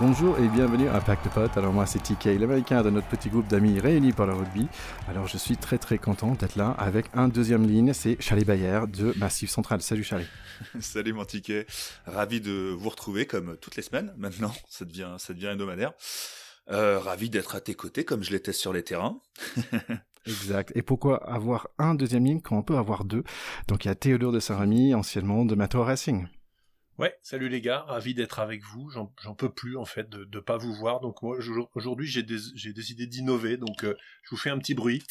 Bonjour et bienvenue à Impact Pot. Alors moi c'est TK, l'américain de notre petit groupe d'amis réunis par le rugby. Alors je suis très content d'être là avec un deuxième ligne, c'est Charlie Bayer de Massif Central. Salut Charlie. Salut mon TK, ravi de vous retrouver comme toutes les semaines maintenant, ça devient hebdomadaire. Ravi d'être à tes côtés comme je l'étais sur les terrains. Exact. Et pourquoi avoir un deuxième ligne quand on peut avoir deux? Donc il y a Théodore de Saint-Rémy, anciennement de Mato Racing. Ouais, salut les gars, ravi d'être avec vous. J'en peux plus en fait de pas vous voir. Donc moi aujourd'hui j'ai décidé d'innover. Donc je vous fais un petit bruit.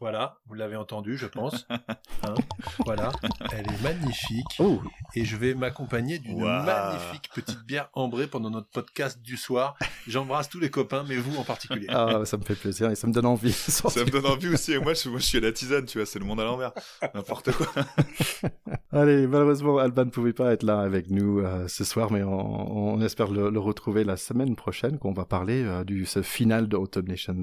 Voilà, vous l'avez entendu, je pense. Hein, voilà, elle est magnifique. Oh. Et je vais m'accompagner d'une magnifique petite bière ambrée pendant notre podcast du soir. J'embrasse tous les copains, mais vous en particulier. Ah, ça me fait plaisir et ça me donne envie. Ça me donne envie aussi. Et moi, je suis à la tisane, tu vois, c'est le monde à l'envers. N'importe quoi. Allez, malheureusement, Alban ne pouvait pas être là avec nous ce soir, mais on espère le retrouver la semaine prochaine, qu'on va parler du ce final de Autumn Nations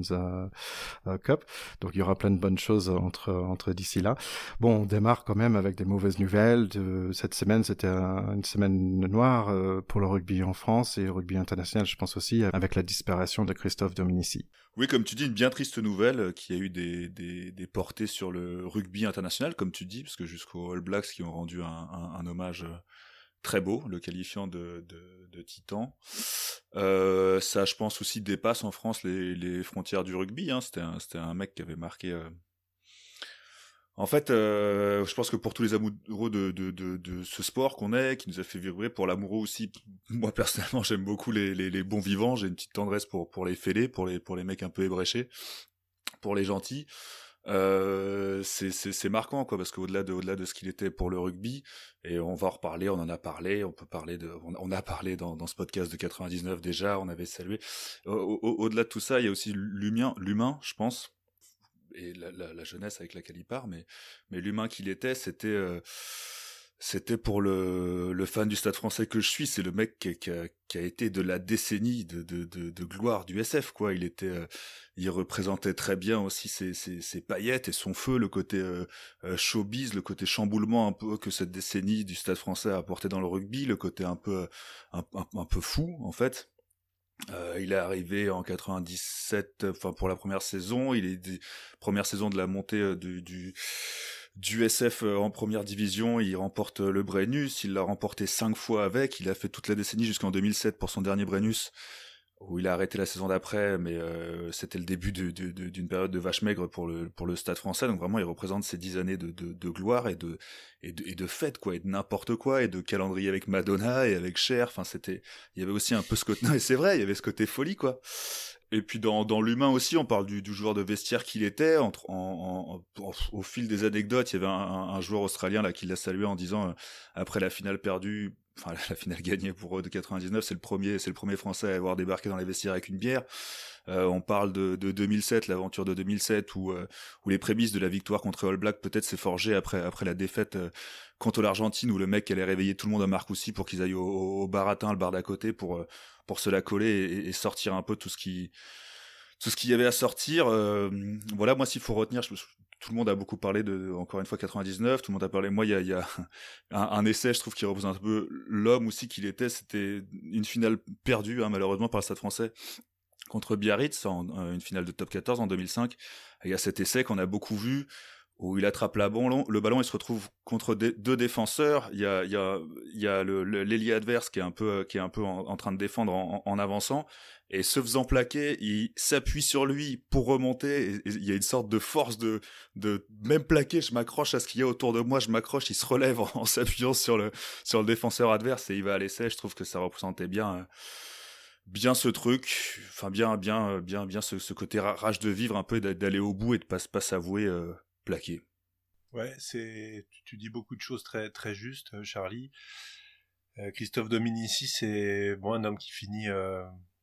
Cup. Donc, il y aura plein de bonnes choses entre d'ici là. Bon, on démarre quand même avec des mauvaises nouvelles. Cette semaine, c'était une semaine noire pour le rugby en France et le rugby international, je pense aussi, avec la disparition de Christophe Dominici. Oui, comme tu dis, une bien triste nouvelle qui a eu des portées sur le rugby international, comme tu dis, parce que jusqu'aux All Blacks qui ont rendu un hommage très beau, le qualifiant de Titan. Ça, je pense, aussi dépasse en France les frontières du rugby. Hein. C'était un mec qui avait marqué... En fait, je pense que pour tous les amoureux de ce sport qu'on est, qui nous a fait vibrer, pour l'amoureux aussi, moi personnellement, j'aime beaucoup les bons vivants. J'ai une petite tendresse pour les fêlés, pour les mecs un peu ébréchés, pour les gentils. C'est marquant, quoi, parce qu'au-delà de ce qu'il était pour le rugby, et on va en reparler, on en a parlé, on a parlé dans ce podcast de 99 déjà, on avait salué. Au-delà de tout ça, il y a aussi l'humain, je pense, et la jeunesse avec laquelle il part, mais l'humain qu'il était, c'était pour le fan du Stade Français que je suis, c'est le mec qui a été de la décennie de gloire du SF, quoi. Il était, il représentait très bien aussi ses paillettes et son feu, le côté showbiz, le côté chamboulement un peu que cette décennie du Stade Français a apporté dans le rugby, le côté un peu fou en fait. Il est arrivé en 97, enfin pour la première saison, première saison de la montée du SF en première division, il remporte le Brennus, il l'a remporté 5 fois avec, il a fait toute la décennie jusqu'en 2007 pour son dernier Brennus, où il a arrêté la saison d'après, mais c'était le début d'une période de vache maigre pour le Stade Français, donc vraiment il représente ces 10 années de gloire et de fête, quoi, et de n'importe quoi, et de calendrier avec Madonna et avec Cher, enfin c'était, il y avait aussi un peu ce côté, non, et c'est vrai, il y avait ce côté folie, quoi. Et puis dans l'humain aussi, on parle du joueur de vestiaire qu'il était. Au fil des anecdotes, il y avait un joueur australien là qui l'a salué en disant après la finale perdue, enfin la finale gagnée pour eux de 99, c'est le premier Français à avoir débarqué dans les vestiaires avec une bière. On parle de 2007, l'aventure de 2007 où les prémices de la victoire contre All Black peut-être s'est forgée après la défaite contre l'Argentine, où le mec allait réveiller tout le monde à Marcoussis pour qu'ils aillent au baratin, le bar d'à côté, pour se la coller et sortir un peu tout ce qu'il y avait à sortir. Voilà, moi s'il faut retenir, tout le monde a beaucoup parlé de, encore une fois, 99, tout le monde a parlé, moi il y a un essai, je trouve, qui représente un peu l'homme aussi qu'il était, c'était une finale perdue, hein, malheureusement par le Stade Français contre Biarritz, une finale de Top 14 en 2005, il y a cet essai qu'on a beaucoup vu, où il attrape le ballon, il se retrouve contre deux défenseurs, il y a l'ailier adverse qui est un peu en train de défendre en avançant, et se faisant plaquer, il s'appuie sur lui pour remonter, et il y a une sorte de force de même plaqué, je m'accroche à ce qu'il y a autour de moi, je m'accroche, il se relève en s'appuyant sur le défenseur adverse, et il va à l'essai. Je trouve que ça représentait bien ce truc, enfin bien ce côté rage de vivre un peu, d'aller au bout et de pas s'avouer plaqué. Ouais, tu dis beaucoup de choses très très justes, Charlie. Christophe Dominici, c'est bon, un homme qui finit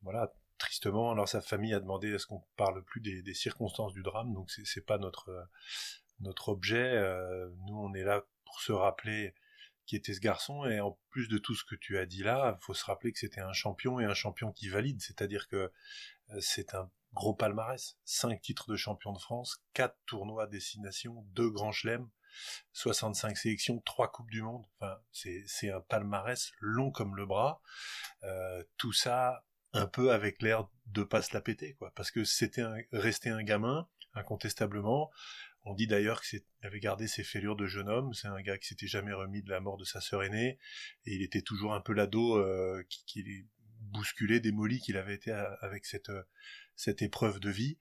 voilà, tristement. Alors sa famille a demandé à ce qu'on parle plus des circonstances du drame, donc c'est pas notre objet. Nous, on est là pour se rappeler qui était ce garçon, et en plus de tout ce que tu as dit là, faut se rappeler que c'était un champion, et un champion qui valide, c'est-à-dire que c'est un gros palmarès, 5 titres de champion de France, 4 tournois à destination, 2 grands chelems, 65 sélections, 3 coupes du monde, enfin, c'est un palmarès long comme le bras, tout ça un peu avec l'air de pas se la péter, quoi, parce que c'était resté un gamin, incontestablement. On dit d'ailleurs qu'il avait gardé ses fêlures de jeune homme, c'est un gars qui s'était jamais remis de la mort de sa sœur aînée, et il était toujours un peu l'ado qui bousculé, démoli qu'il avait été avec cette épreuve de vie,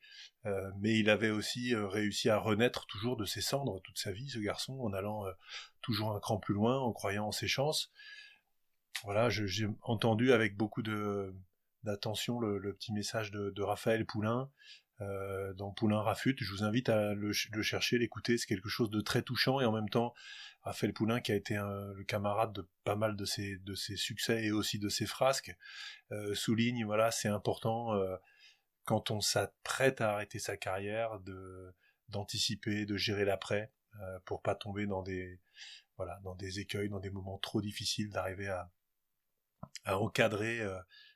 mais il avait aussi réussi à renaître toujours de ses cendres toute sa vie, ce garçon, en allant toujours un cran plus loin, en croyant en ses chances. Voilà, j'ai entendu avec beaucoup d'attention le petit message de Raphaël Poulain, dans Poulain Rafute. Je vous invite à le chercher, l'écouter, c'est quelque chose de très touchant, et en même temps, Raphaël Poulain, qui a été le camarade de pas mal de ses succès et aussi de ses frasques, souligne, voilà, c'est important, quand on s'apprête à arrêter sa carrière, d'anticiper, de gérer l'après, pour pas tomber dans des écueils, dans des moments trop difficiles, d'arriver à encadrer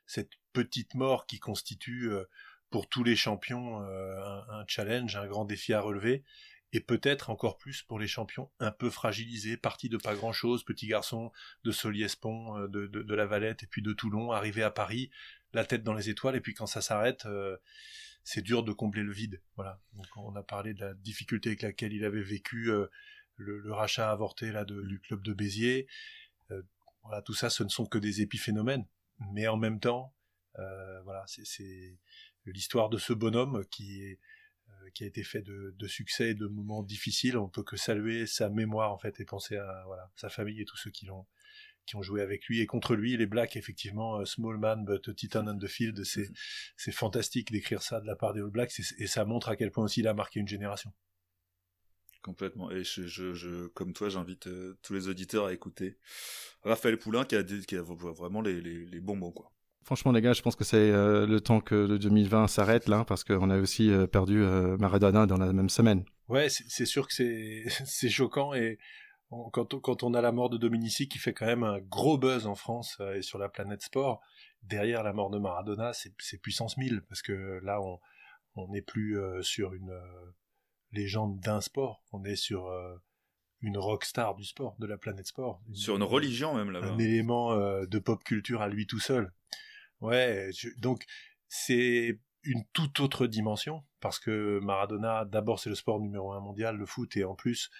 cette petite mort qui constitue pour tous les champions un challenge, un grand défi à relever, et peut-être encore plus pour les champions un peu fragilisés, partis de pas grand-chose, petits garçons de Soliespont, de La Valette, et puis de Toulon, arrivés à Paris, la tête dans les étoiles, et puis quand ça s'arrête, c'est dur de combler le vide. Voilà. Donc on a parlé de la difficulté avec laquelle il avait vécu le rachat avorté là, du club de Béziers. Voilà, tout ça, ce ne sont que des épiphénomènes, mais en même temps, voilà, c'est l'histoire de ce bonhomme qui a été fait de succès et de moments difficiles. On ne peut que saluer sa mémoire, en fait, et penser à, voilà, sa famille et tous ceux qui ont joué avec lui et contre lui. Les Blacks, effectivement, small man but a titan on the field, c'est fantastique d'écrire ça de la part des All Blacks, et ça montre à quel point aussi il a marqué une génération. Complètement. Et je comme toi, j'invite tous les auditeurs à écouter Raphaël Poulain, qui a vraiment les bons mots, quoi. Franchement, les gars, je pense que c'est le temps que le 2020 s'arrête là, parce qu'on a aussi perdu Maradona dans la même semaine. Ouais, c'est sûr que c'est choquant, et quand on a la mort de Dominici qui fait quand même un gros buzz en France et sur la planète sport, derrière la mort de Maradona, c'est puissance 1000, parce que là, on n'est plus sur une légende d'un sport, on est sur une rockstar du sport, de la planète sport. Sur une religion même là-bas. Un élément de pop culture à lui tout seul. Ouais, donc c'est une toute autre dimension, parce que Maradona, d'abord, c'est le sport numéro 1 mondial, le foot, et en plus,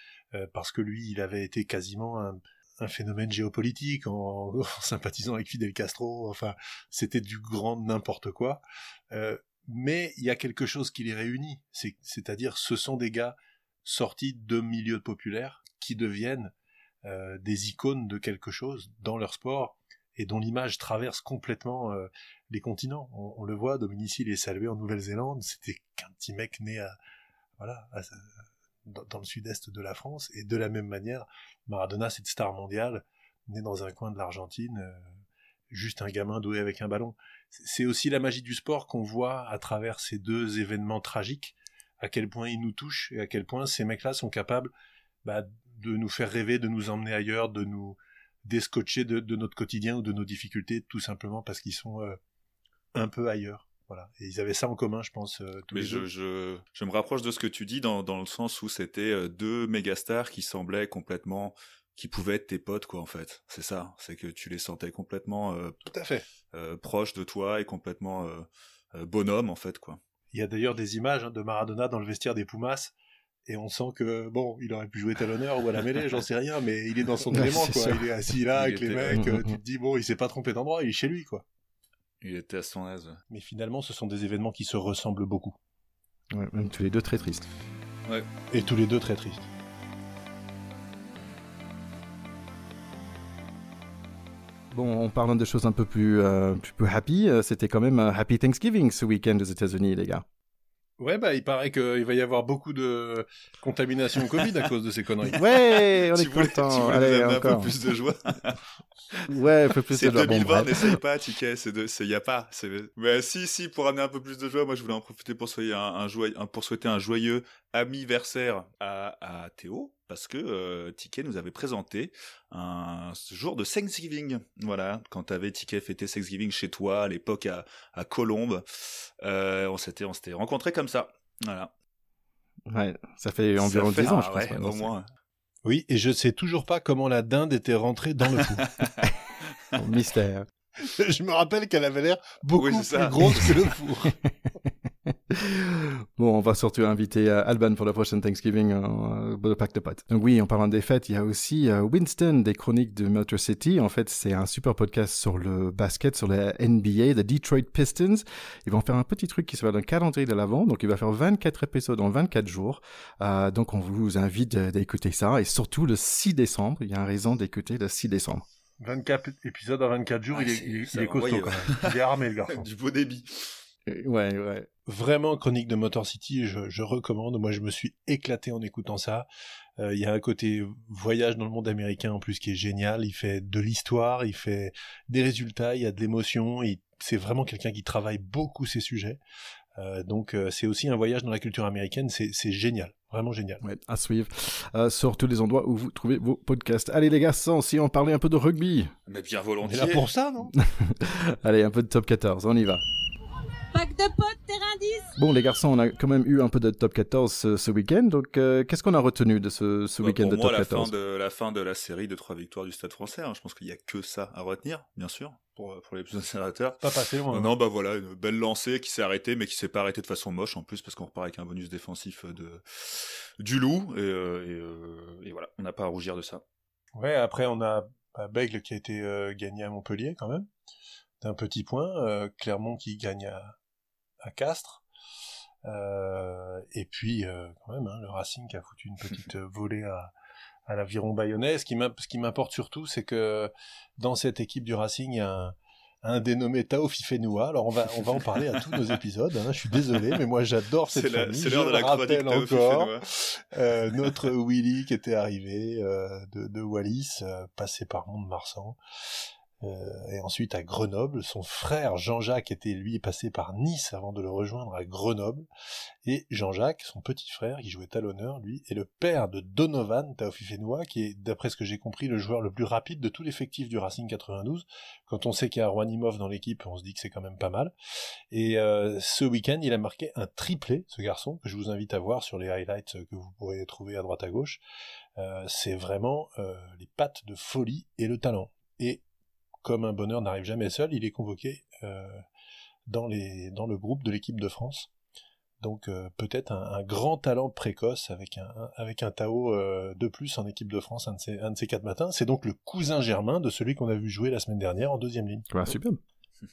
parce que lui, il avait été quasiment un phénomène géopolitique en sympathisant avec Fidel Castro, enfin, c'était du grand n'importe quoi, mais il y a quelque chose qui les réunit, c'est-à-dire ce sont des gars sortis de milieux populaires qui deviennent des icônes de quelque chose dans leur sport, et dont l'image traverse complètement les continents. On le voit, Dominici, il est salué en Nouvelle-Zélande, c'était qu'un petit mec né dans le sud-est de la France, et de la même manière, Maradona, cette star mondiale, né dans un coin de l'Argentine, juste un gamin doué avec un ballon. C'est aussi la magie du sport qu'on voit à travers ces deux événements tragiques, à quel point ils nous touchent, et à quel point ces mecs-là sont capables de nous faire rêver, de nous emmener ailleurs, de nous descotcher de notre quotidien ou de nos difficultés, tout simplement parce qu'ils sont un peu ailleurs, voilà, et ils avaient ça en commun, je pense, tous. Mais je me rapproche de ce que tu dis dans le sens où c'était deux mégastars qui semblaient complètement, qui pouvaient être tes potes, quoi, en fait, c'est ça, c'est que tu les sentais complètement tout à fait proches de toi et complètement bonhomme, en fait, quoi. Il y a d'ailleurs des images, hein, de Maradona dans le vestiaire des Pumas. Et on sent que, bon, il aurait pu jouer talonneur ou à la mêlée, j'en sais rien, mais il est dans son élément, quoi. Sûr. Il est assis là avec les mecs, tu te dis, bon, il s'est pas trompé d'endroit, il est chez lui, quoi. Il était à son aise. Mais finalement, ce sont des événements qui se ressemblent beaucoup. Ouais, même tous les deux très tristes. Ouais. Et tous les deux très tristes. Bon, en parlant de choses un peu plus happy, c'était quand même un Happy Thanksgiving ce week-end aux États-Unis, les gars. Ouais, bah, il paraît qu'il va y avoir beaucoup de contamination Covid à cause de ces conneries. Ouais, on est content. Allez, un peu plus de joie. Ouais, un peu plus de joie. C'est 2020, n'essaye pas, Ticket. Il n'y a pas. Mais si, pour amener un peu plus de joie, moi, je voulais en profiter pour souhaiter un joyeux anniversaire à Théo, parce que Ticket nous avait présenté un jour de Thanksgiving. Voilà, quand t'avais, Ticket, fêté Thanksgiving chez toi, à l'époque à Colombes, on s'était rencontrés comme ça. Voilà. Ouais, ça fait environ 10 ans, je pense. Ouais, au moins. Oui, et je sais toujours pas comment la dinde était rentrée dans le four. Mystère. Je me rappelle qu'elle avait l'air beaucoup plus grosse que le four. Bon, on va surtout inviter Alban pour la prochaine Thanksgiving au Pack de Pot. Donc oui, en parlant des fêtes, il y a aussi Winston des chroniques de Motor City. En fait, c'est un super podcast sur le basket, sur la NBA, the Detroit Pistons. Ils vont faire un petit truc qui sera dans le calendrier de l'avant. Donc il va faire 24 épisodes en 24 jours. Donc on vous invite d'écouter ça. Et surtout le 6 décembre, il y a raison d'écouter le 6 décembre. 24 épisodes en 24 jours, il est costaud quand même. Il est armé le garçon. Du beau débit. Ouais. Vraiment, Chronique de Motor City, je recommande. Moi, je me suis éclaté en écoutant ça. Il y a un côté voyage dans le monde américain en plus qui est génial. Il fait de l'histoire, il fait des résultats, il y a de l'émotion. C'est vraiment quelqu'un qui travaille beaucoup ses sujets. Donc, c'est aussi un voyage dans la culture américaine. C'est génial. Vraiment génial. Ouais, à suivre sur tous les endroits où vous trouvez vos podcasts. Allez les gars, si on parlait un peu de rugby. Mais bien volontiers. On est là pour ça, non? Allez, un peu de top 14, on y va. Pack de potes, terrain 10. Bon les garçons, on a quand même eu un peu de top 14 ce week-end. Donc qu'est-ce qu'on a retenu de ce week-end de top 14? Pour moi, la fin de la série de 3 victoires du Stade Français. Hein. Je pense qu'il n'y a que ça à retenir, bien sûr. Pour les plus observateurs. Pas passé loin. Non, bah voilà, une belle lancée qui s'est arrêtée, mais qui s'est pas arrêtée de façon moche en plus, parce qu'on repart avec un bonus défensif du loup, et voilà, on n'a pas à rougir de ça. Ouais, après on a Bègle qui a été gagné à Montpellier quand même, d'un petit point, Clermont qui gagne à Castres, et puis quand même, le Racing qui a foutu une petite volée à l'aviron bayonnais. Ce qui m'importe surtout, c'est que dans cette équipe du Racing, il y a un dénommé Tao Fifenoua. Alors on va en parler à tous nos épisodes. Hein. Je suis désolé, mais moi j'adore cette famille. C'est l'heure de la chronique Tao Fifenoua. Notre Willy qui était arrivé de Wallis, passé par Mont-de-Marsan. Et ensuite à Grenoble, son frère Jean-Jacques était lui passé par Nice avant de le rejoindre à Grenoble, et Jean-Jacques, son petit frère qui jouait talonneur lui, est le père de Donovan Tao Fifenoua, qui est, d'après ce que j'ai compris, le joueur le plus rapide de tout l'effectif du Racing 92. Quand on sait qu'il y a Rouanimov dans l'équipe, on se dit que c'est quand même pas mal. Et ce week-end, il a marqué un triplé, ce garçon, que je vous invite à voir sur les highlights que vous pourrez trouver à droite à gauche. C'est vraiment les pattes de folie et le talent. Et comme un bonheur n'arrive jamais seul, il est convoqué dans le groupe de l'équipe de France. Donc peut-être un grand talent précoce avec un Tao de plus en équipe de France un de ces quatre matins. C'est donc le cousin germain de celui qu'on a vu jouer la semaine dernière en deuxième ligne. Ouais, superbe.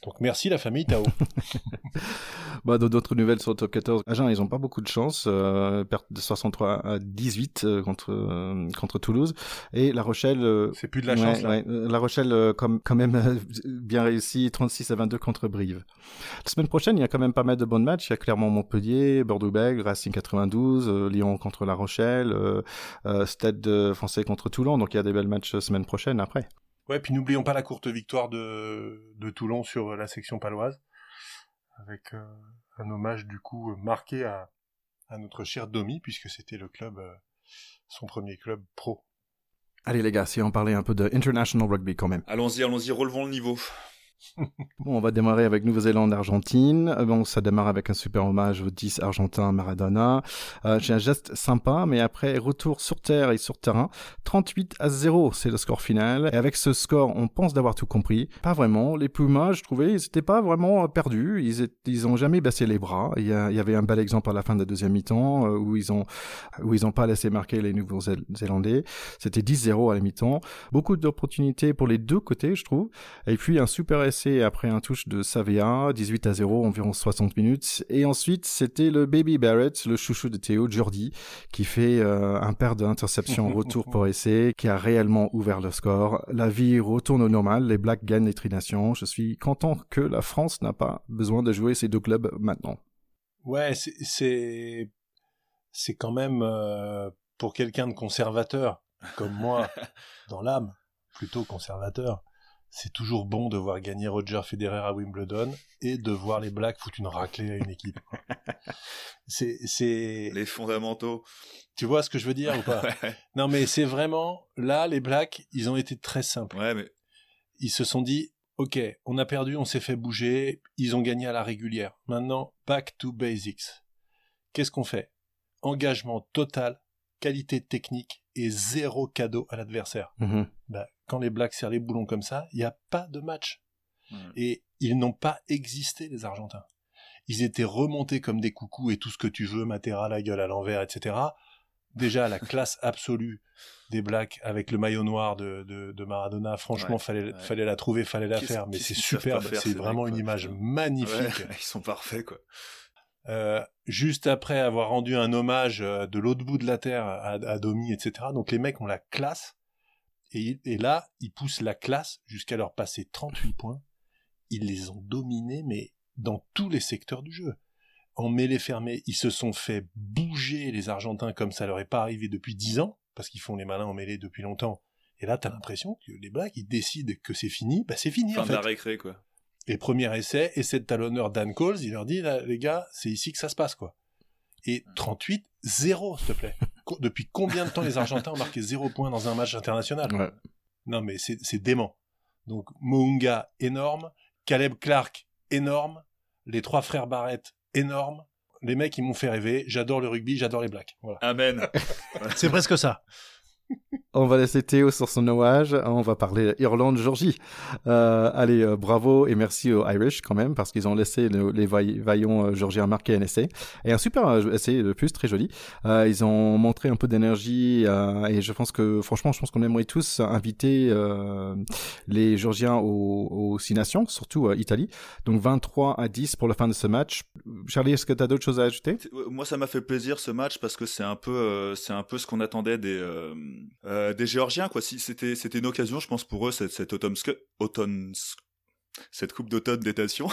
Donc merci la famille Tao. D'autres nouvelles sur le top 14. Agen, ils n'ont pas beaucoup de chance. Perte de 63 à 18 contre Toulouse. Et La Rochelle... c'est plus de la chance. Ouais. La Rochelle, quand même, bien réussi. 36 à 22 contre Brive. La semaine prochaine, il y a quand même pas mal de bons matchs. Il y a Clermont-Montpellier, Bordeaux-Bègles, Racing 92, Lyon contre La Rochelle, Stade Français contre Toulon. Donc il y a des belles matchs semaine prochaine après. Ouais, puis n'oublions pas la courte victoire de Toulon sur la section paloise, avec un hommage du coup marqué à notre cher Domi, puisque c'était le club, son premier club pro. Allez les gars, si on parlait un peu de international rugby quand même. Allons-y, relevons le niveau. Bon, on va démarrer avec Nouvelle-Zélande-Argentine. Bon, ça démarre avec un super hommage au 10 argentin Maradona. J'ai un geste sympa, mais après, retour sur terre et sur terrain. 38 à 0, c'est le score final. Et avec ce score, on pense d'avoir tout compris. Pas vraiment. Les Pumas, je trouvais, ils n'étaient pas vraiment perdus. Ils n'ont jamais baissé les bras. Il y avait un bel exemple à la fin de la deuxième mi-temps où ils n'ont pas laissé marquer les Nouveaux-Zélandais. C'était 10-0 à la mi-temps. Beaucoup d'opportunités pour les deux côtés, je trouve. Et puis, un super essai après un touche de Savea, 18 à 0, environ 60 minutes. Et ensuite, c'était le baby Barrett, le chouchou de Théo, Jordi, qui fait un paire d'interceptions retour pour essai, qui a réellement ouvert le score. La vie retourne au normal, les Blacks gagnent les Tri-Nations. Je suis content que la France n'a pas besoin de jouer ces deux clubs maintenant. Ouais, c'est quand même, pour quelqu'un de conservateur, comme moi, dans l'âme, plutôt conservateur, c'est toujours bon de voir gagner Roger Federer à Wimbledon et de voir les Blacks foutre une raclée à une équipe. C'est les fondamentaux. Tu vois ce que je veux dire ou pas? Non, mais c'est vraiment... Là, les Blacks, ils ont été très simples. Ouais, mais... Ils se sont dit, OK, on a perdu, on s'est fait bouger, ils ont gagné à la régulière. Maintenant, back to basics. Qu'est-ce qu'on fait? Engagement total, qualité technique et zéro cadeau à l'adversaire. Quand les Blacks serrent les boulons comme ça, il n'y a pas de match. Et ils n'ont pas existé, les Argentins. Ils étaient remontés comme des coucous et tout ce que tu veux, Matera, la gueule à l'envers, etc. Déjà, la classe absolue des Blacks avec le maillot noir de Maradona, franchement, fallait la trouver, fallait la faire, mais c'est superbe, c'est vraiment une image magnifique. Ouais, ils sont parfaits, quoi. Juste après avoir rendu un hommage de l'autre bout de la terre à Domi, etc. Donc les mecs ont la classe, et là, ils poussent la classe jusqu'à leur passer 38 points. Ils les ont dominés, mais dans tous les secteurs du jeu. En mêlée fermée, ils se sont fait bouger, les Argentins, comme ça leur est pas arrivé depuis 10 ans, parce qu'ils font les malins en mêlée depuis longtemps. Et là, t'as l'impression que les Blacks, ils décident que c'est fini, bah c'est fini, en fait. Fin de la récré, quoi. Et premier essai de talonneur Dan Coles, il leur dit, là, les gars, c'est ici que ça se passe, quoi. Et 38-0, s'il te plaît. Depuis combien de temps les Argentins ont marqué 0 points dans un match international? Ouais. Non, mais c'est dément. Donc, Mounga, énorme. Caleb Clark, énorme. Les trois frères Barrett, énorme. Les mecs, ils m'ont fait rêver. J'adore le rugby, j'adore les Blacks. Voilà. Amen. C'est presque ça. On va laisser Théo sur son nuage. On va parler Irlande-Géorgie. Allez, bravo et merci aux Irish quand même, parce qu'ils ont laissé les vaillants géorgiens marquer un essai. Et un super essai de plus, très joli. Ils ont montré un peu d'énergie, et je pense que, franchement, je pense qu'on aimerait tous inviter les géorgiens aux Six Nations, surtout Italie. Donc 23-10 pour la fin de ce match. Charlie, est-ce que tu as d'autres choses à ajouter? Moi, ça m'a fait plaisir ce match, parce que c'est un peu ce qu'on attendait des Géorgiens, quoi. Si c'était une occasion, je pense, pour eux, cette coupe d'automne des nations.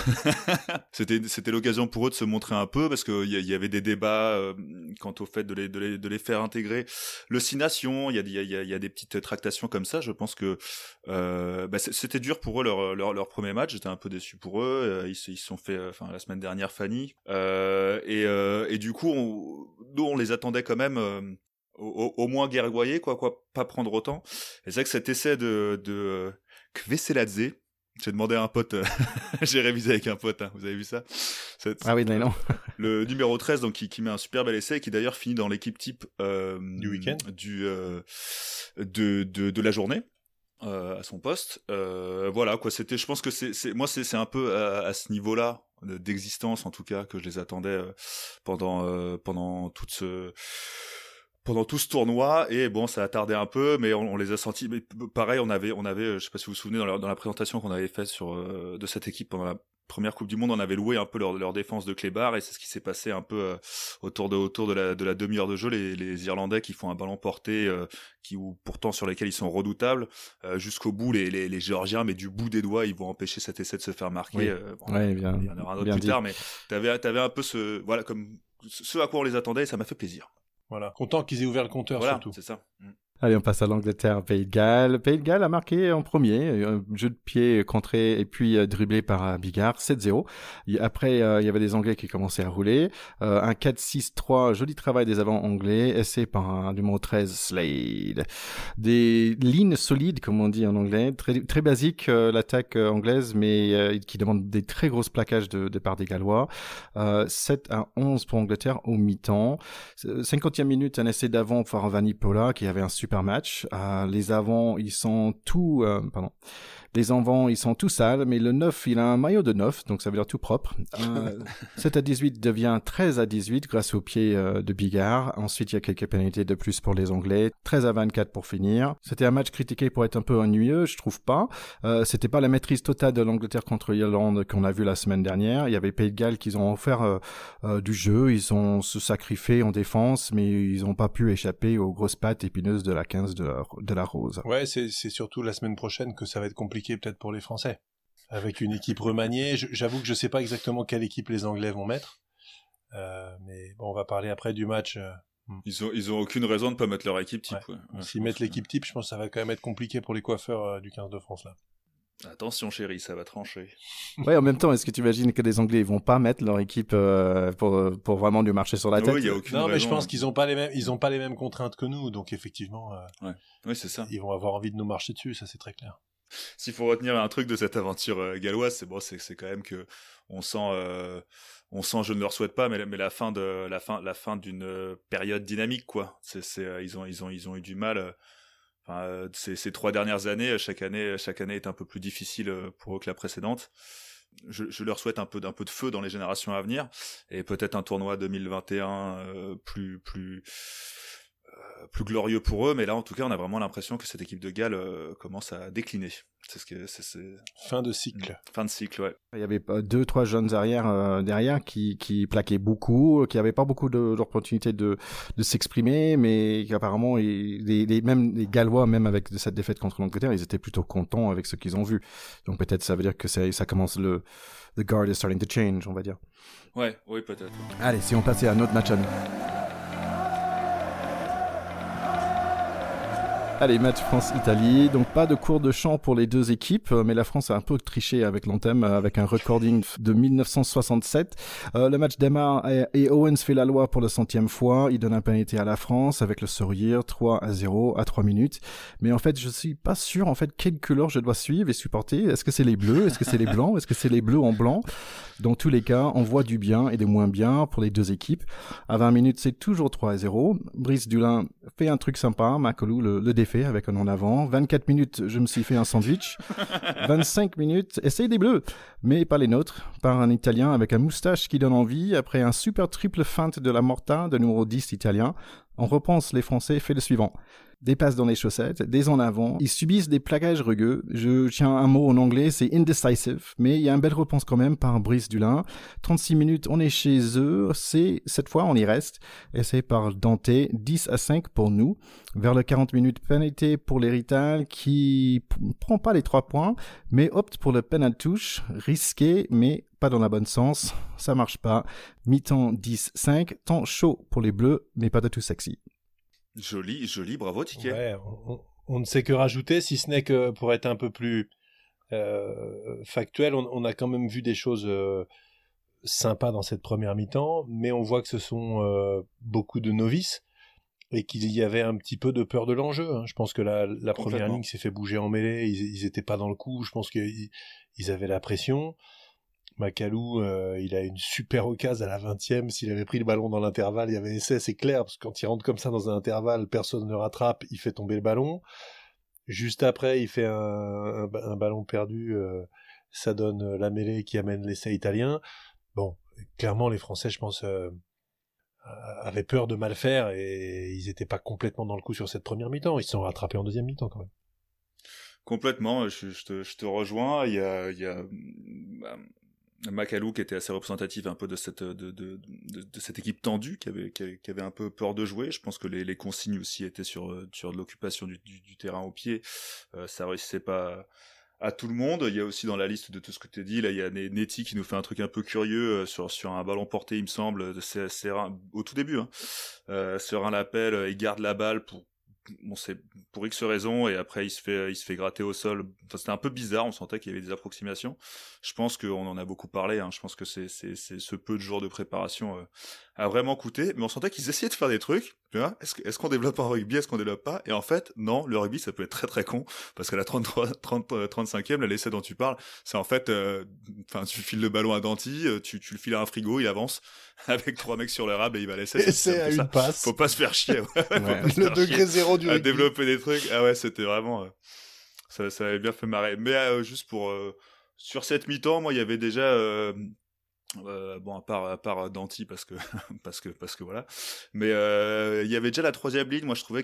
c'était l'occasion pour eux de se montrer un peu, parce que il y avait des débats quant au fait de les faire intégrer le Six Nations. Il y a des petites tractations comme ça. Je pense que c'était dur pour eux, leur premier match. J'étais un peu déçu pour eux. Ils se sont fait, la semaine dernière, Fanny, et du coup nous on les attendait quand même au moins guerroyer, quoi, pas prendre autant. Et c'est vrai que cet essai de Kveseladze, j'ai demandé à un pote, j'ai révisé avec un pote, hein, vous avez vu ça? Ah oui, non. Le numéro 13, donc, qui met un super bel essai, et qui d'ailleurs finit dans l'équipe type du week-end, de la journée. À son poste, voilà, quoi. C'était, je pense que c'est un peu à ce niveau-là d'existence, en tout cas, que je les attendais pendant toute ce. Pendant tout ce tournoi, et bon, ça a tardé un peu, mais on les a sentis. Mais pareil, on avait, je sais pas si vous vous souvenez, dans la présentation qu'on avait faite de cette équipe pendant la première Coupe du Monde, on avait loué un peu leur défense de clébard, et c'est ce qui s'est passé un peu autour de la demi-heure de jeu. Les Irlandais qui font un ballon porté, ou pourtant sur lesquels ils sont redoutables, jusqu'au bout. Les Géorgiens, mais du bout des doigts, ils vont empêcher cet essai de se faire marquer. Oui. Bien, il y en aura un autre plus tard, mais t'avais un peu ce à quoi on les attendait, et ça m'a fait plaisir. Voilà, content qu'ils aient ouvert le compteur, voilà, surtout. Voilà, c'est ça. Allez, on passe à l'Angleterre, Pays de Galles. Pays de Galles a marqué en premier, un jeu de pied contré et puis dribblé par Bigard, 7-0. Après, il y avait des Anglais qui commençaient à rouler. Un 4-6-3, joli travail des avants anglais, essai par un numéro 13, Slade. Des lignes solides, comme on dit en anglais, très, très basique, l'attaque anglaise, mais qui demande des très grosses plaquages de part des Gallois. 7-11 pour Angleterre au mi-temps. 50e minute, un essai d'avant par Vanipola, qui avait un super match. Les avants, ils sont tous sales, mais le 9, il a un maillot de 9, donc ça veut dire tout propre. 7-18 devient 13-18 grâce au pied de Bigard. Ensuite, il y a quelques pénalités de plus pour les Anglais. 13-24 pour finir. C'était un match critiqué pour être un peu ennuyeux, je trouve pas. C'était pas la maîtrise totale de l'Angleterre contre l'Irlande qu'on a vu la semaine dernière. Il y avait Pays de Galles qui ont offert du jeu. Ils ont se sacrifié en défense, mais ils ont pas pu échapper aux grosses pattes et de la 15 de la Rose. Ouais, c'est surtout la semaine prochaine que ça va être compliqué peut-être pour les Français. Avec une équipe remaniée, j'avoue que je ne sais pas exactement quelle équipe les Anglais vont mettre. Mais bon, on va parler après du match. Ils ont aucune raison de ne pas mettre leur équipe type. Ouais. Ouais, s'ils mettent l'équipe type, je pense que ça va quand même être compliqué pour les coiffeurs du 15 de France, là. Attention chérie, ça va trancher. Ouais, en même temps, est-ce que tu imagines que les Anglais ils vont pas mettre leur équipe pour vraiment lui marcher sur la tête? Oui, y a aucune raison. Mais je pense qu'ils ont pas les mêmes, contraintes que nous, donc effectivement. Ouais. Oui, c'est ça. Ils vont avoir envie de nous marcher dessus, ça c'est très clair. S'il faut retenir un truc de cette aventure galloise, c'est quand même que on sent, je ne leur souhaite pas, mais la fin d'une période dynamique, quoi. Ils ont eu du mal. Enfin, ces trois dernières années, chaque année est un peu plus difficile pour eux que la précédente. Je leur souhaite un peu de feu dans les générations à venir et peut-être un tournoi 2021 plus glorieux pour eux. Mais là, en tout cas, on a vraiment l'impression que cette équipe de Galles commence à décliner. Fin de cycle. Fin de cycle, ouais. Il y avait 2-3 jeunes arrières derrière qui plaquaient beaucoup, qui n'avaient pas beaucoup d'opportunités de s'exprimer, mais apparemment, même les Gallois, même avec cette défaite contre l'Angleterre, ils étaient plutôt contents avec ce qu'ils ont vu. Donc peut-être ça veut dire que ça commence the guard is starting to change, on va dire. Ouais, oui, peut-être. Allez, si on passait à notre match à nous. Allez, match France-Italie. Donc, pas de cours de chant pour les deux équipes, mais la France a un peu triché avec l'anthème, avec un recording de 1967. Le match démarre et Owens fait la loi pour la 100e fois. Il donne un pénalité à la France avec le sourire, 3-0 à 3 minutes. Mais en fait, je suis pas sûr, en fait, quelle couleur je dois suivre et supporter. Est-ce que c'est les bleus? Est-ce que c'est les blancs? Est-ce que c'est les bleus en blanc? Dans tous les cas, on voit du bien et des moins bien pour les deux équipes. À 20 minutes, c'est toujours 3-0. Brice Dulin fait un truc sympa. Macalou, le fait avec un en avant. 24 minutes, je me suis fait un sandwich. 25 minutes, essaye des bleus, mais pas les nôtres, par un Italien avec un moustache qui donne envie, après un super triple feinte de la Morta, de numéro 10 italien. On repense, les Français fait le suivant. Des passes dans les chaussettes, des en avant, ils subissent des plaquages rugueux. Je tiens un mot en anglais, c'est indecisive, mais il y a une belle réponse quand même par Brice Dulin. 36 minutes, on est chez eux, c'est cette fois on y reste. Essai par Dante, 10-5 pour nous. Vers le 40 minutes, pénalité pour l'Hérital qui prend pas les 3 points, mais opte pour le penalty touche, risqué, mais pas dans la bonne sens, ça marche pas. Mi-temps 10-5, temps chaud pour les bleus, mais pas de tout sexy. Joli, joli, bravo Ticket. Ouais, on ne sait que rajouter, si ce n'est que pour être un peu plus factuel, on a quand même vu des choses sympas dans cette première mi-temps, mais on voit que ce sont beaucoup de novices et qu'il y avait un petit peu de peur de l'enjeu. Hein. Je pense que la première ligne s'est fait bouger en mêlée, ils n'étaient pas dans le coup, je pense qu'ils avaient la pression. Macalou, il a une super occasion à la 20e, s'il avait pris le ballon dans l'intervalle, il y avait un essai, c'est clair, parce que quand il rentre comme ça dans un intervalle, personne ne le rattrape, il fait tomber le ballon. Juste après, il fait un ballon perdu, ça donne la mêlée qui amène l'essai italien. Bon, clairement, les Français, je pense, avaient peur de mal faire, et ils n'étaient pas complètement dans le coup sur cette première mi-temps, ils se sont rattrapés en deuxième mi-temps quand même. Complètement, je te rejoins, il y a Macalou qui était assez représentative un peu de cette équipe tendue qui avait un peu peur de jouer. Je pense que les consignes aussi étaient sur l'occupation du terrain au pied. Ça réussissait pas à tout le monde. Il y a aussi dans la liste de tout ce que tu as dit, là il y a Netty qui nous fait un truc un peu curieux sur un ballon porté, il me semble, c'est au tout début. Hein. Serein l'appelle, il garde la balle c'est pour X raisons, et après il se fait gratter au sol. Enfin, c'était un peu bizarre, on sentait qu'il y avait des approximations. Je pense qu'on en a beaucoup parlé, hein. Je pense que c'est ce peu de jours de préparation a vraiment coûté, mais on sentait qu'ils essayaient de faire des trucs, tu vois, est-ce qu'on développe un rugby, est-ce qu'on développe pas, et en fait, non, le rugby, ça peut être très très con, parce qu'à la 35e, l'essai dont tu parles, c'est en fait, tu files le ballon à Danti, tu le files à un frigo, il avance, avec 3 mecs sur leur rable, et il va l'essai, c'est à une passe. Faut pas se faire chier, ouais. Le degré zéro du rugby. Développer des trucs, ah ouais, c'était vraiment, ça avait bien fait marrer, mais juste pour, sur cette mi-temps, moi, il y avait déjà, à part Danti parce que voilà, mais il y avait déjà la 3e ligne. Moi je trouvais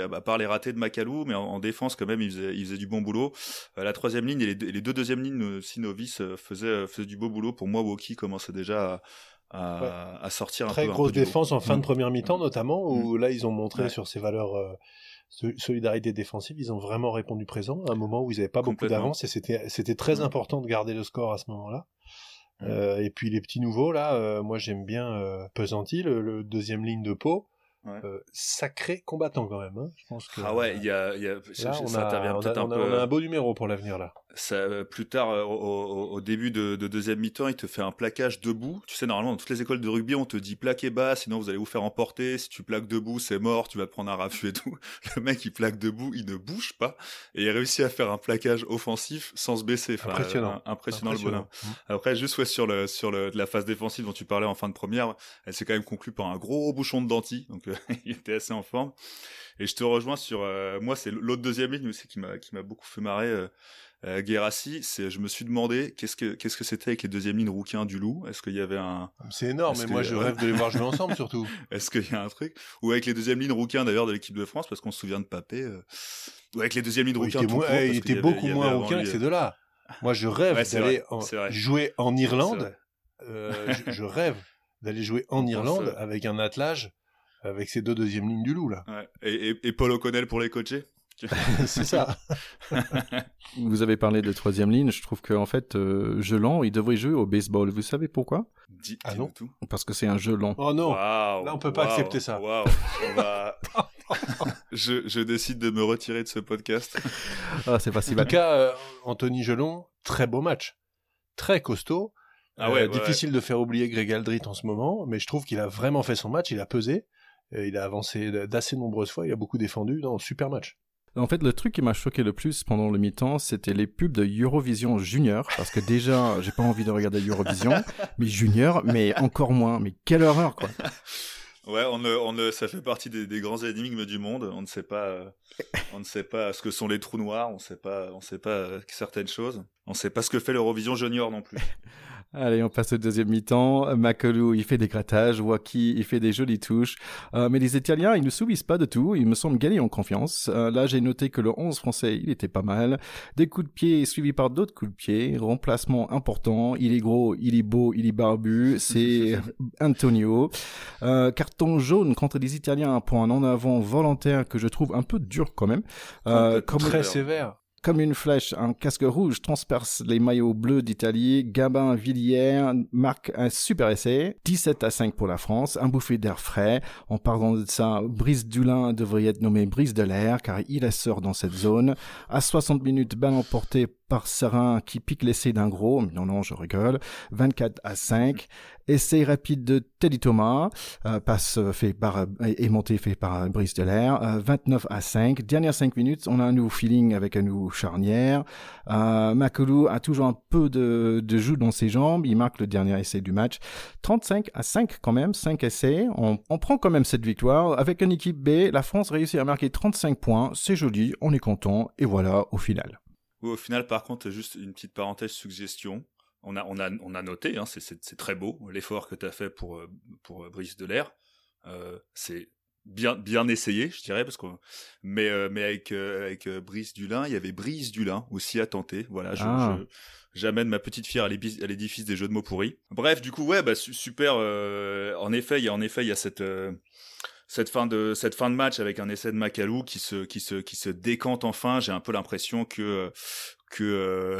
à part les ratés de Macalou, mais en défense quand même il faisait du bon boulot. La 3e ligne et les 2 deuxièmes lignes si novices faisaient du beau boulot. Pour moi, Woki commençait déjà à sortir un peu. Très grosse défense en fin de première mi-temps notamment, où là ils ont montré sur ces valeurs solidarité défensive, ils ont vraiment répondu présent à un moment où ils n'avaient pas beaucoup d'avance, et c'était très important de garder le score à ce moment-là. Et puis les petits nouveaux là, moi j'aime bien Pesanti, le 2e ligne de Pau, ouais. Sacré combattant quand même, hein. Je pense que, il y a ça intervient peut-être un peu. On a un beau numéro pour l'avenir là. Ça, plus tard, au début de deuxième mi-temps, il te fait un plaquage debout. Tu sais, normalement, dans toutes les écoles de rugby, on te dit plaquez bas, sinon vous allez vous faire emporter. Si tu plaques debout, c'est mort, tu vas te prendre un raffut et tout. Le mec, il plaque debout, il ne bouge pas. Et il réussit à faire un plaquage offensif sans se baisser. Enfin, impressionnant, le bonhomme. Après, juste sur la phase défensive dont tu parlais en fin de première, elle s'est quand même conclue par un gros bouchon de denti. Donc, il était assez en forme. Et je te rejoins sur... moi, c'est l'autre deuxième ligne aussi qui m'a beaucoup fait marrer... Guérassi, je me suis demandé qu'est-ce que c'était avec les deuxièmes lignes rouquins du Loup. Est-ce qu'il y avait un... C'est énorme, mais moi je rêve de les voir jouer ensemble surtout. Est-ce qu'il y a un truc? Ou avec les deuxièmes lignes rouquins d'ailleurs de l'équipe de France, parce qu'on se souvient de Papé. Ou avec les deuxièmes lignes rouquins. Il était beaucoup moins rouquin que ces deux-là. Moi je rêve d'aller jouer en Irlande. Je rêve d'aller jouer en Irlande avec un attelage, avec ces deux deuxièmes lignes du Loup là. Ouais. Et Paul O'Connell pour les coacher. C'est ça. Vous avez parlé de troisième ligne. Je trouve qu'en fait, jeu lent, il devrait jouer au baseball. Vous savez pourquoi? Ah non. Parce que c'est un jeu lent. Oh non. Wow, là, on peut pas accepter ça. Wow. Je décide de me retirer de ce podcast. Ah, c'est pas si mal. En tout cas, Anthony Gelon, très beau match, très costaud. Ah ouais, difficile de faire oublier Greg Aldrit en ce moment, mais je trouve qu'il a vraiment fait son match. Il a pesé, il a avancé d'assez nombreuses fois, il a beaucoup défendu. Dans super match. En fait, le truc qui m'a choqué le plus pendant le mi-temps, c'était les pubs de Eurovision Junior, parce que déjà, j'ai pas envie de regarder Eurovision, mais Junior, mais encore moins. Mais quelle horreur, quoi. Ouais, ça fait partie des grands énigmes du monde. On ne sait pas ce que sont les trous noirs, on ne sait pas certaines choses. On ne sait pas ce que fait l'Eurovision Junior non plus. Allez, on passe au deuxième mi-temps. Macalou, il fait des grattages. Woki, il fait des jolies touches. Mais les Italiens, ils ne subissent pas de tout. Ils me semblent gagner en confiance. Là, j'ai noté que le 11 français, il était pas mal. Des coups de pied suivis par d'autres coups de pied. Remplacement important. Il est gros, il est beau, il est barbu. C'est Antonio. Carton jaune contre les Italiens pour un en avant volontaire que je trouve un peu dur quand même. Très sévère. Comme une flèche, un casque rouge transperce les maillots bleus d'Italie. Gabin Villiers marque un super essai. 17-5 pour la France. Un bouffé d'air frais. En parlant de ça, Brice Dulin devrait être nommé Brice de l'air, car il est sort dans cette zone. À 60 minutes, balle emportée par Serin qui pique l'essai d'un gros. Non, je rigole. 24-5. Essai rapide de Teddy Thomas, passe fait par aimanté fait par Brice Delaire, 29-5. Dernières 5 minutes, on a un nouveau feeling avec un nouveau charnière. Macalou a toujours un peu de jus dans ses jambes, il marque le dernier essai du match. 35-5 quand même, 5 essais. On prend quand même cette victoire. Avec une équipe B, la France réussit à marquer 35 points, c'est joli, on est content, et voilà au final. Oui, au final, par contre, juste une petite parenthèse suggestion. On a noté, hein, c'est très beau l'effort que tu as fait pour Brice Delaire. C'est bien essayé, je dirais, parce que mais avec Brice Dulin, il y avait Brice Dulin aussi à tenter. Voilà, j'amène ma petite fière à l'édifice des jeux de mots pourris. Bref, du coup, ouais, bah super. En effet, il y a cette fin de match avec un essai de Macalou qui se décante enfin. J'ai un peu l'impression que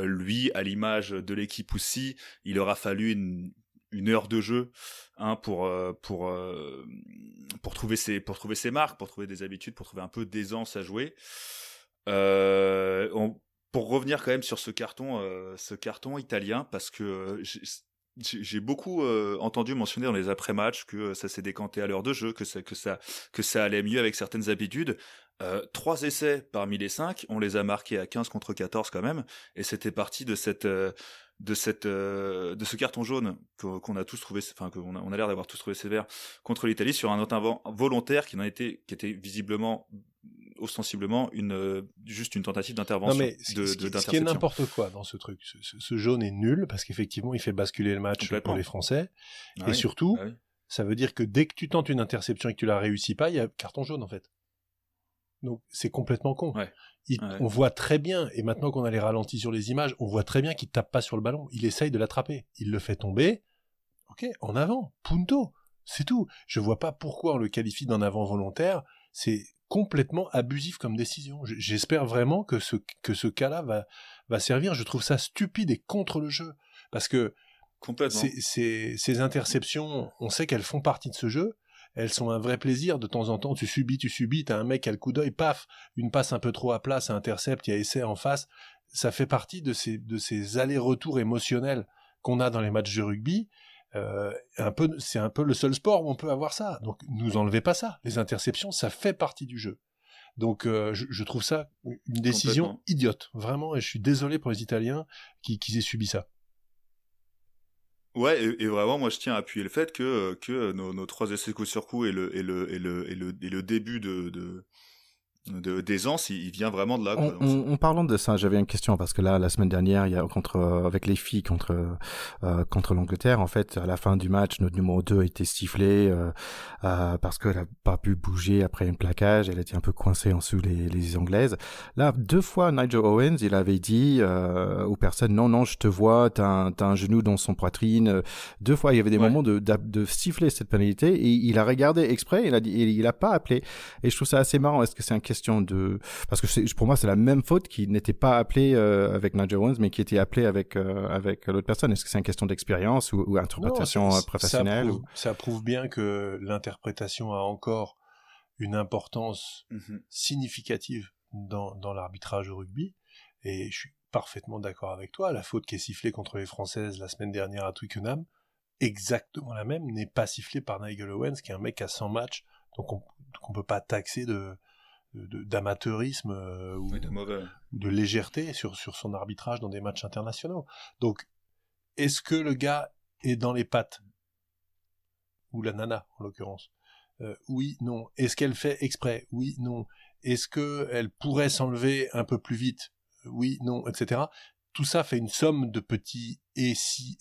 lui, à l'image de l'équipe aussi, il aura fallu une heure de jeu pour trouver ses marques, pour trouver des habitudes, pour trouver un peu d'aisance à jouer. Pour revenir quand même sur ce carton italien, parce que j'ai beaucoup entendu mentionner dans les après-matchs que ça s'est décanté à l'heure de jeu, que ça allait mieux avec certaines habitudes. 3 essais parmi les 5, on les a marqués à 15 contre 14 quand même, et c'était parti de ce carton jaune qu'on a tous trouvé, enfin qu'on a l'air d'avoir tous trouvé sévère contre l'Italie sur un entraînement volontaire qui était visiblement, ostensiblement juste une tentative d'intervention. Non mais ce qui est n'importe quoi dans ce truc, ce jaune est nul parce qu'effectivement il fait basculer le match pour les Français, et surtout ça veut dire que dès que tu tentes une interception et que tu la réussis pas, il y a carton jaune en fait. Donc c'est complètement con. On voit très bien, et maintenant qu'on a les ralentis sur les images, on voit très bien qu'il ne tape pas sur le ballon. Il essaye de l'attraper. Il le fait tomber. Ok, en avant, punto. C'est tout. Je ne vois pas pourquoi on le qualifie d'un avant volontaire. C'est complètement abusif comme décision. J'espère vraiment que ce cas-là va servir. Je trouve ça stupide et contre le jeu. Parce que ces interceptions, on sait qu'elles font partie de ce jeu. Elles sont un vrai plaisir, de temps en temps, tu subis, t'as un mec à le coup d'œil, paf, une passe un peu trop à plat, ça intercepte, il y a essai en face, ça fait partie de ces allers-retours émotionnels qu'on a dans les matchs de rugby. C'est un peu le seul sport où on peut avoir ça. Donc, nous enlevez pas ça. Les interceptions, ça fait partie du jeu. Donc, je trouve ça une décision idiote. Vraiment, et je suis désolé pour les Italiens qui aient subi ça. Ouais, et vraiment, moi, je tiens à appuyer le fait que nos trois essais coup sur coup et le début d'aisance, il vient vraiment de là. En parlant de ça, j'avais une question parce que là, la semaine dernière, il y a avec les filles contre l'Angleterre, en fait, à la fin du match, notre numéro 2 était sifflé parce qu'elle n'a pas pu bouger après une plaquage, elle était un peu coincée en dessous les Anglaises. Là, deux fois, Nigel Owens, il avait dit aux personnes, non, je te vois, t'as un genou dans son poitrine. Deux fois, il y avait des moments de siffler cette pénalité et il a regardé exprès, il a pas appelé. Et je trouve ça assez marrant. Est-ce que c'est un parce que pour moi c'est la même faute qui n'était pas appelée avec Nigel Owens mais qui était appelée avec l'autre personne. Est-ce que c'est une question d'expérience ou interprétation professionnelle? Ça prouve bien que l'interprétation a encore une importance significative dans l'arbitrage au rugby, et je suis parfaitement d'accord avec toi. La faute qui est sifflée contre les Françaises la semaine dernière à Twickenham, exactement la même, n'est pas sifflée par Nigel Owens qui est un mec à 100 matchs, donc on peut pas taxer d'amateurisme de légèreté sur son arbitrage dans des matchs internationaux. Donc, est-ce que le gars est dans les pattes? Ou la nana, en l'occurrence? Oui, non. Est-ce qu'elle fait exprès? Oui, non. Est-ce qu'elle pourrait s'enlever un peu plus vite? Oui, non, etc. Tout ça fait une somme de petits et si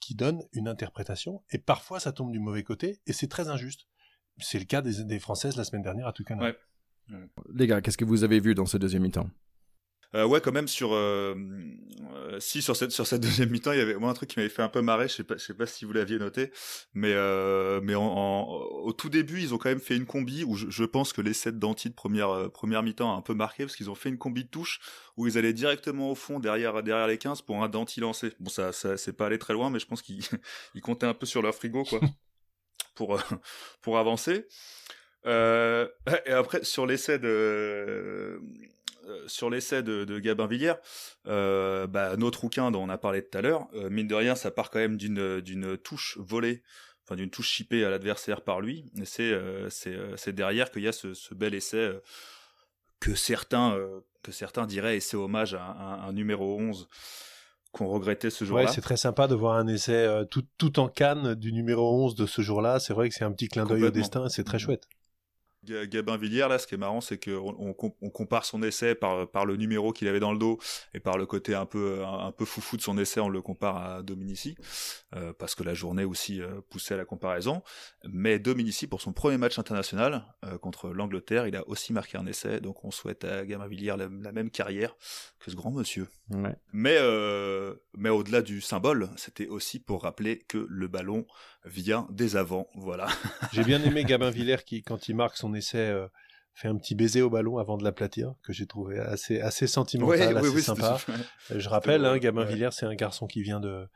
qui donne une interprétation, et parfois ça tombe du mauvais côté, et c'est très injuste. C'est le cas des Françaises la semaine dernière à Toucan. Ouais. Les gars, qu'est-ce que vous avez vu dans ce deuxième mi-temps? Ouais, quand même sur cette deuxième mi-temps, il y avait moi un truc qui m'avait fait un peu marrer. Je sais pas si vous l'aviez noté, mais au tout début, ils ont quand même fait une combi où je pense que l'essai de Danty de première mi-temps a un peu marqué parce qu'ils ont fait une combi de touche où ils allaient directement au fond derrière les 15 pour un Danty lancé. Bon, ça c'est pas allé très loin, mais je pense qu'ils ils comptaient un peu sur leur frigo, quoi. Pour avancer. Et après, sur l'essai de Gabin Villière, notre rouquin dont on a parlé tout à l'heure, mine de rien, ça part quand même d'une touche volée, enfin d'une touche chippée à l'adversaire par lui. Et c'est derrière qu'il y a ce bel essai que certains diraient essai hommage à un numéro 11. Qu'on regrettait ce jour-là. Ouais, c'est très sympa de voir un essai tout en canne du numéro 11 de ce jour-là. C'est vrai que c'est un petit clin d'œil au destin, c'est très chouette. Gabin Villière, là, ce qui est marrant, c'est qu'on compare son essai par le numéro qu'il avait dans le dos et par le côté un peu foufou de son essai, on le compare à Dominici, parce que la journée aussi poussait à la comparaison. Mais Dominici, pour son premier match international contre l'Angleterre, il a aussi marqué un essai, donc on souhaite à Gabin Villière la même carrière que ce grand monsieur. Ouais. Mais au-delà du symbole, c'était aussi pour rappeler que le ballon vient des avants, voilà. J'ai bien aimé Gabin Villière qui, quand il marque son essai, fait un petit baiser au ballon avant de l'aplatir, que j'ai trouvé assez sentimental, assez sympa. Je rappelle, Gabin Villière, c'est un garçon qui vient de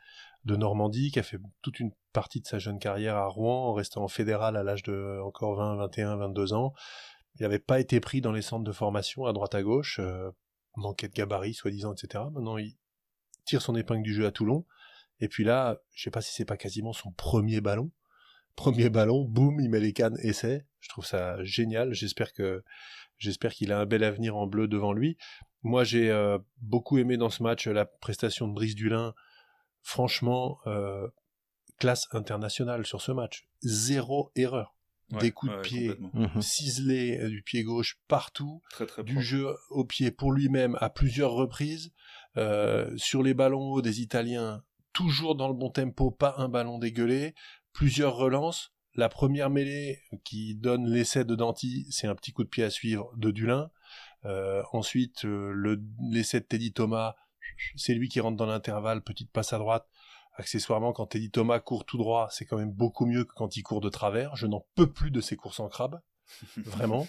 Normandie, qui a fait toute une partie de sa jeune carrière à Rouen, en restant en fédéral à l'âge de encore 20, 21, 22 ans. Il n'avait pas été pris dans les centres de formation à droite à gauche, manquait de gabarit, soi-disant, etc. Maintenant, il tire son épingle du jeu à Toulon. Et puis là, je sais pas si c'est pas quasiment son premier ballon, boum, il met les cannes, essai. Je trouve ça génial. J'espère qu'il a un bel avenir en bleu devant lui. Moi, j'ai beaucoup aimé dans ce match la prestation de Brice Dulin. Franchement, classe internationale sur ce match. Zéro erreur. Ouais, des coups de pied ciselés du pied gauche partout, très du propre. Jeu au pied pour lui-même à plusieurs reprises, sur les ballons hauts des Italiens, toujours dans le bon tempo, pas un ballon dégueulé, plusieurs relances. La première mêlée qui donne l'essai de Danty, c'est un petit coup de pied à suivre de Dulin. Ensuite, l'essai de Teddy Thomas, c'est lui qui rentre dans l'intervalle, petite passe à droite. Accessoirement, quand Teddy Thomas court tout droit, c'est quand même beaucoup mieux que quand il court de travers. Je n'en peux plus de ses courses en crabe, vraiment.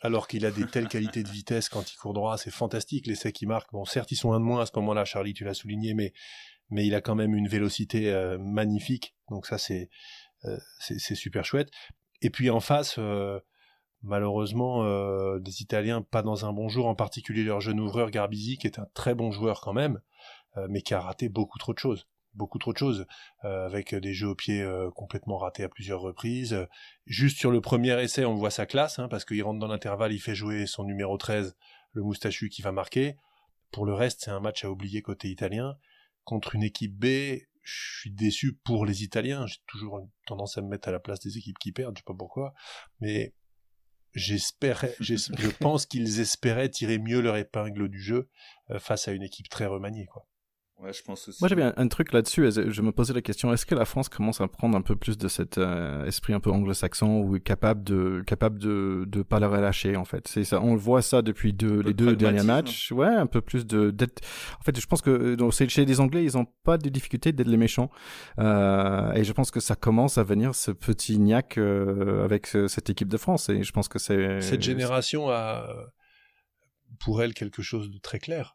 Alors qu'il a des telles qualités de vitesse quand il court droit, c'est fantastique. L'essai qui marque, bon, certes, ils sont un de moins à ce moment-là, Charlie, tu l'as souligné, mais il a quand même une vélocité magnifique, donc ça c'est super chouette. Et puis en face, malheureusement des Italiens pas dans un bon jour, en particulier leur jeune ouvreur Garbisi, qui est un très bon joueur quand même, mais qui a raté beaucoup trop de choses, avec des jeux au pied complètement ratés à plusieurs reprises. Juste sur le premier essai, on voit sa classe, parce qu'il rentre dans l'intervalle, il fait jouer son numéro 13, le moustachu, qui va marquer. Pour le reste, c'est un match à oublier côté italien. Contre une équipe B, je suis déçu pour les Italiens. J'ai toujours tendance à me mettre à la place des équipes qui perdent, je sais pas pourquoi, mais je pense qu'ils espéraient tirer mieux leur épingle du jeu face à une équipe très remaniée, quoi. Ouais, je pense aussi. Moi, j'avais un truc là-dessus. Je me posais la question, est-ce que la France commence à prendre un peu plus de cet esprit un peu anglo-saxon, ou est capable de pas le relâcher, en fait. C'est ça, on voit ça depuis les deux derniers matchs. Ouais, un peu plus d'être. En fait, je pense que chez les Anglais, ils ont pas de difficulté d'être les méchants. Et je pense que ça commence à venir, ce petit niaque avec cette équipe de France. Et je pense que cette génération a pour elle quelque chose de très clair.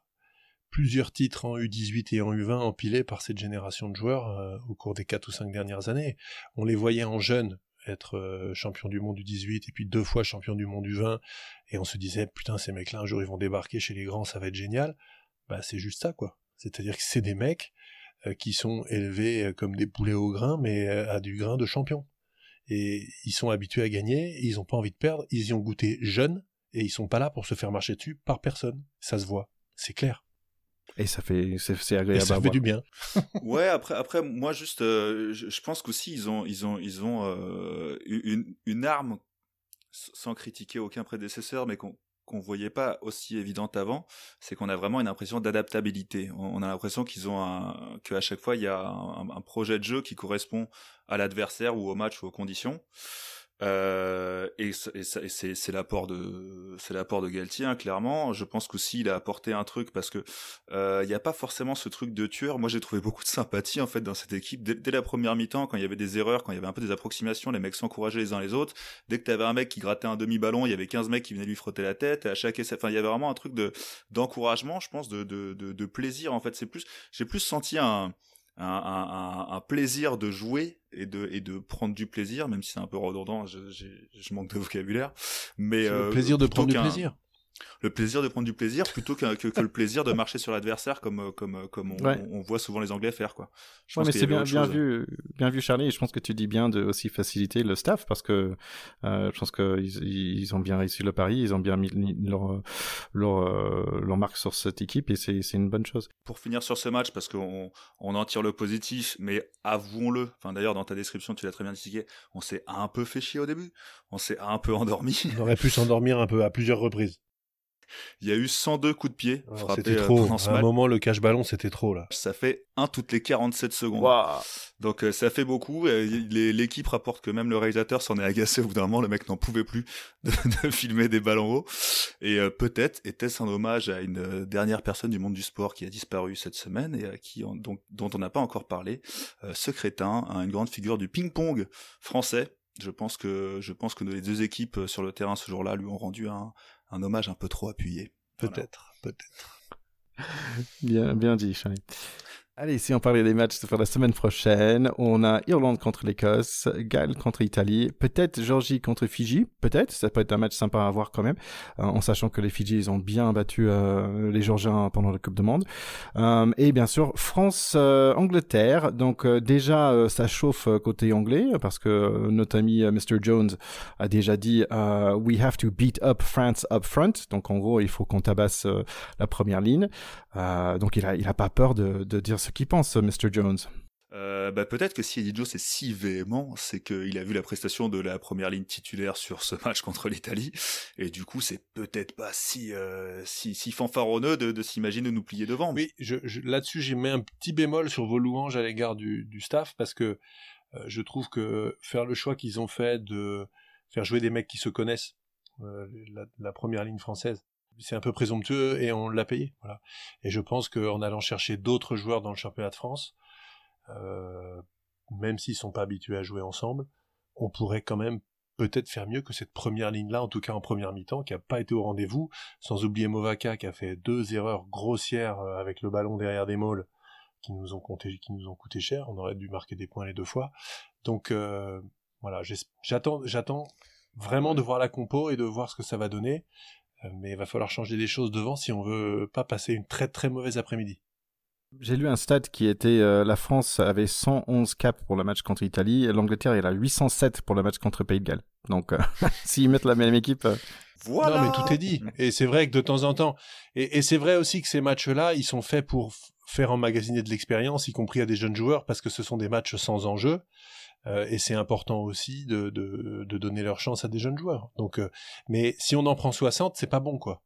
Plusieurs titres en U18 et en U20 empilés par cette génération de joueurs au cours des 4 ou 5 dernières années. On les voyait en jeunes être champion du monde U18 et puis 2 fois champion du monde U20, et on se disait putain, ces mecs-là un jour ils vont débarquer chez les grands, ça va être génial. Bah c'est juste ça, quoi. C'est-à-dire que c'est des mecs qui sont élevés comme des poulets au grain, mais à du grain de champion. Et ils sont habitués à gagner, ils n'ont pas envie de perdre, ils y ont goûté jeunes et ils sont pas là pour se faire marcher dessus par personne. Ça se voit, c'est clair. Et ça fait, c'est agréable. Et ça fait du bien. Ouais, après, moi juste, je pense qu'aussi ils ont une arme, sans critiquer aucun prédécesseur, mais qu'on voyait pas aussi évidente avant, c'est qu'on a vraiment une impression d'adaptabilité. On a l'impression qu'ils ont qu'à chaque fois il y a un projet de jeu qui correspond à l'adversaire ou au match ou aux conditions. C'est l'apport de Galtier, hein, clairement. Je pense qu'aussi il a apporté un truc, parce que il n'y a pas forcément ce truc de tueur. Moi j'ai trouvé beaucoup de sympathie en fait dans cette équipe dès la première mi-temps, quand il y avait des erreurs, quand il y avait un peu des approximations, les mecs s'encourageaient les uns les autres. Dès que t'avais un mec qui grattait un demi-ballon, il y avait 15 mecs qui venaient lui frotter la tête. Et à chaque essai, enfin il y avait vraiment un truc d'encouragement, je pense, de plaisir en fait. J'ai plus senti un plaisir de jouer et de prendre du plaisir, même si c'est un peu redondant, je manque de vocabulaire, mais le plaisir de prendre du plaisir. Le plaisir de prendre du plaisir plutôt que le plaisir de marcher sur l'adversaire comme on voit souvent les Anglais faire, quoi. Je pense mais c'est bien vu Charlie, et je pense que tu dis bien de aussi faciliter le staff, parce que je pense que ils ont bien réussi le pari, ils ont bien mis leur marque sur cette équipe, et c'est une bonne chose. Pour finir sur ce match, parce qu'on en tire le positif, mais avouons-le, enfin d'ailleurs dans ta description tu l'as très bien indiqué, on s'est un peu fait chier au début, on s'est un peu endormi. On aurait pu s'endormir un peu à plusieurs reprises. Il y a eu 102 coups de pied frappés. C'était trop. À un moment, le cache-ballon, c'était trop, là. Ça fait un toutes les 47 secondes. Wow. Donc, ça fait beaucoup. L'équipe rapporte que même le réalisateur s'en est agacé au bout d'un moment. Le mec n'en pouvait plus de filmer des balles en haut. Et peut-être était-ce un hommage à une dernière personne du monde du sport qui a disparu cette semaine et dont on n'a pas encore parlé. Ce crétin, une grande figure du ping-pong français. Je pense que les deux équipes sur le terrain ce jour-là lui ont rendu un hommage un peu trop appuyé. Peut-être. Bien dit, Charlie. Allez, si on parlait des matchs pour la semaine prochaine, on a Irlande contre l'Écosse, Galles contre l'Italie, peut-être Géorgie contre Fidji, peut-être, ça peut être un match sympa à voir quand même, en sachant que les Fidji, ils ont bien battu les Géorgiens pendant la Coupe du Monde. Et bien sûr, France-Angleterre, donc déjà ça chauffe côté anglais, parce que notre ami Mr. Jones a déjà dit « We have to beat up France up front », donc en gros, il faut qu'on tabasse la première ligne, donc il a pas peur de dire ce qu'il pense, Mr. Jones. Peut-être que si Eddie Jones est si véhément, c'est qu'il a vu la prestation de la première ligne titulaire sur ce match contre l'Italie, et du coup c'est peut-être pas si fanfaronneux de s'imaginer nous plier devant. Oui, je là-dessus j'ai mis un petit bémol sur vos louanges à l'égard du staff, parce que je trouve que faire le choix qu'ils ont fait de faire jouer des mecs qui se connaissent, la première ligne française, c'est un peu présomptueux, et on l'a payé, voilà. Et je pense qu'en allant chercher d'autres joueurs dans le championnat de France, même s'ils sont pas habitués à jouer ensemble, on pourrait quand même peut-être faire mieux que cette première ligne-là, en tout cas en première mi-temps, qui a pas été au rendez-vous, sans oublier Movaca, qui a fait 2 erreurs grossières avec le ballon derrière des maules, qui nous ont coûté cher. On aurait dû marquer des points les 2 fois. Donc, voilà, j'attends vraiment de voir la compo et de voir ce que ça va donner. Mais il va falloir changer des choses devant si on veut pas passer une très très mauvaise après-midi. J'ai lu un stat qui était la France avait 111 caps pour le match contre l'Italie, et l'Angleterre elle a 807 pour le match contre Pays de Galles. Donc s'ils mettent la même équipe... Voilà. Non mais tout est dit, et c'est vrai que de temps en temps, et c'est vrai aussi que ces matchs-là, ils sont faits pour faire emmagasiner de l'expérience, y compris à des jeunes joueurs, parce que ce sont des matchs sans enjeu, et c'est important aussi de donner leur chance à des jeunes joueurs. Donc, mais si on en prend 60, c'est pas bon quoi.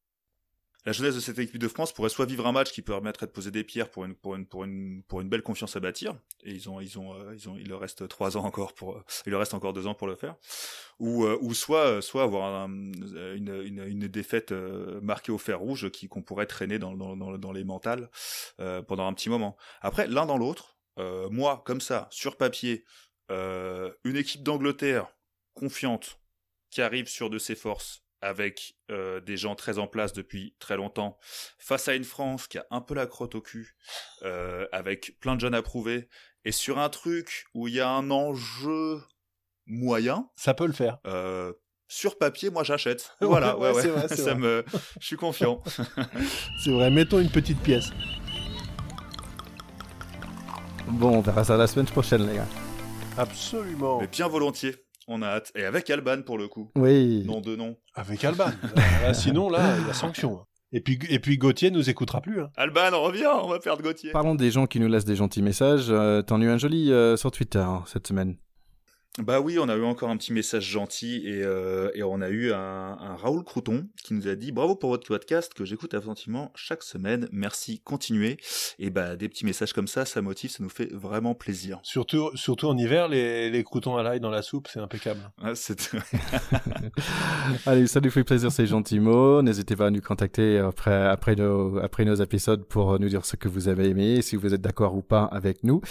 La jeunesse de cette équipe de France pourrait soit vivre un match qui permettrait de poser des pierres pour une belle confiance à bâtir, et il leur reste 3 ans encore il leur reste encore 2 ans pour le faire, ou soit avoir une défaite marquée au fer rouge qu'on pourrait traîner dans les mentales pendant un petit moment. Après, l'un dans l'autre, moi comme ça sur papier, une équipe d'Angleterre confiante qui arrive sur de ses forces, avec des gens très en place depuis très longtemps, face à une France qui a un peu la crotte au cul, avec plein de jeunes approuvés, et sur un truc où il y a un enjeu moyen, ça peut le faire. Sur papier, moi j'achète. Voilà, ouais. C'est vrai, ça me, je suis confiant. C'est vrai. Mettons une petite pièce. Bon, on verra ça la semaine prochaine, les gars. Absolument. Mais bien volontiers. On a hâte. Et avec Alban, pour le coup. Oui. Nom de nom. Avec Alban. Sinon, là, il y a sanction. Et puis Gauthier nous écoutera plus. Hein. Alban, reviens, on va perdre Gauthier. Parlons des gens qui nous laissent des gentils messages. T'en as eu un joli sur Twitter cette semaine. Bah oui, on a eu encore un petit message gentil, et on a eu un Raoul Crouton qui nous a dit « Bravo pour votre podcast que j'écoute attentivement chaque semaine. Merci, continuez. » Et bah des petits messages comme ça, ça motive, ça nous fait vraiment plaisir. Surtout en hiver, les croutons à l'ail dans la soupe, c'est impeccable. Ah, Allez, ça nous fait plaisir ces gentils mots. N'hésitez pas à nous contacter après nos épisodes pour nous dire ce que vous avez aimé, si vous êtes d'accord ou pas avec nous,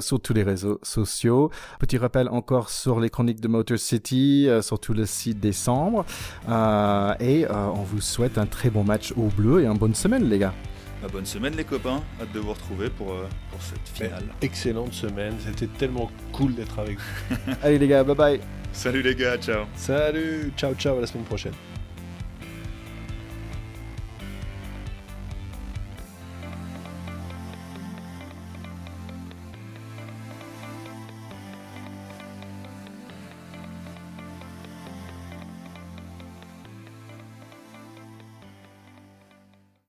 sur tous les réseaux sociaux. Petit rappel encore sur les chroniques de Motor City, surtout le 6 décembre. Et on vous souhaite un très bon match au bleu et une bonne semaine, les gars. Bonne semaine, les copains. Hâte de vous retrouver pour cette finale. Excellente semaine. C'était tellement cool d'être avec vous. Allez, les gars, bye bye. Salut, les gars. Ciao. Salut. Ciao, ciao. À la semaine prochaine.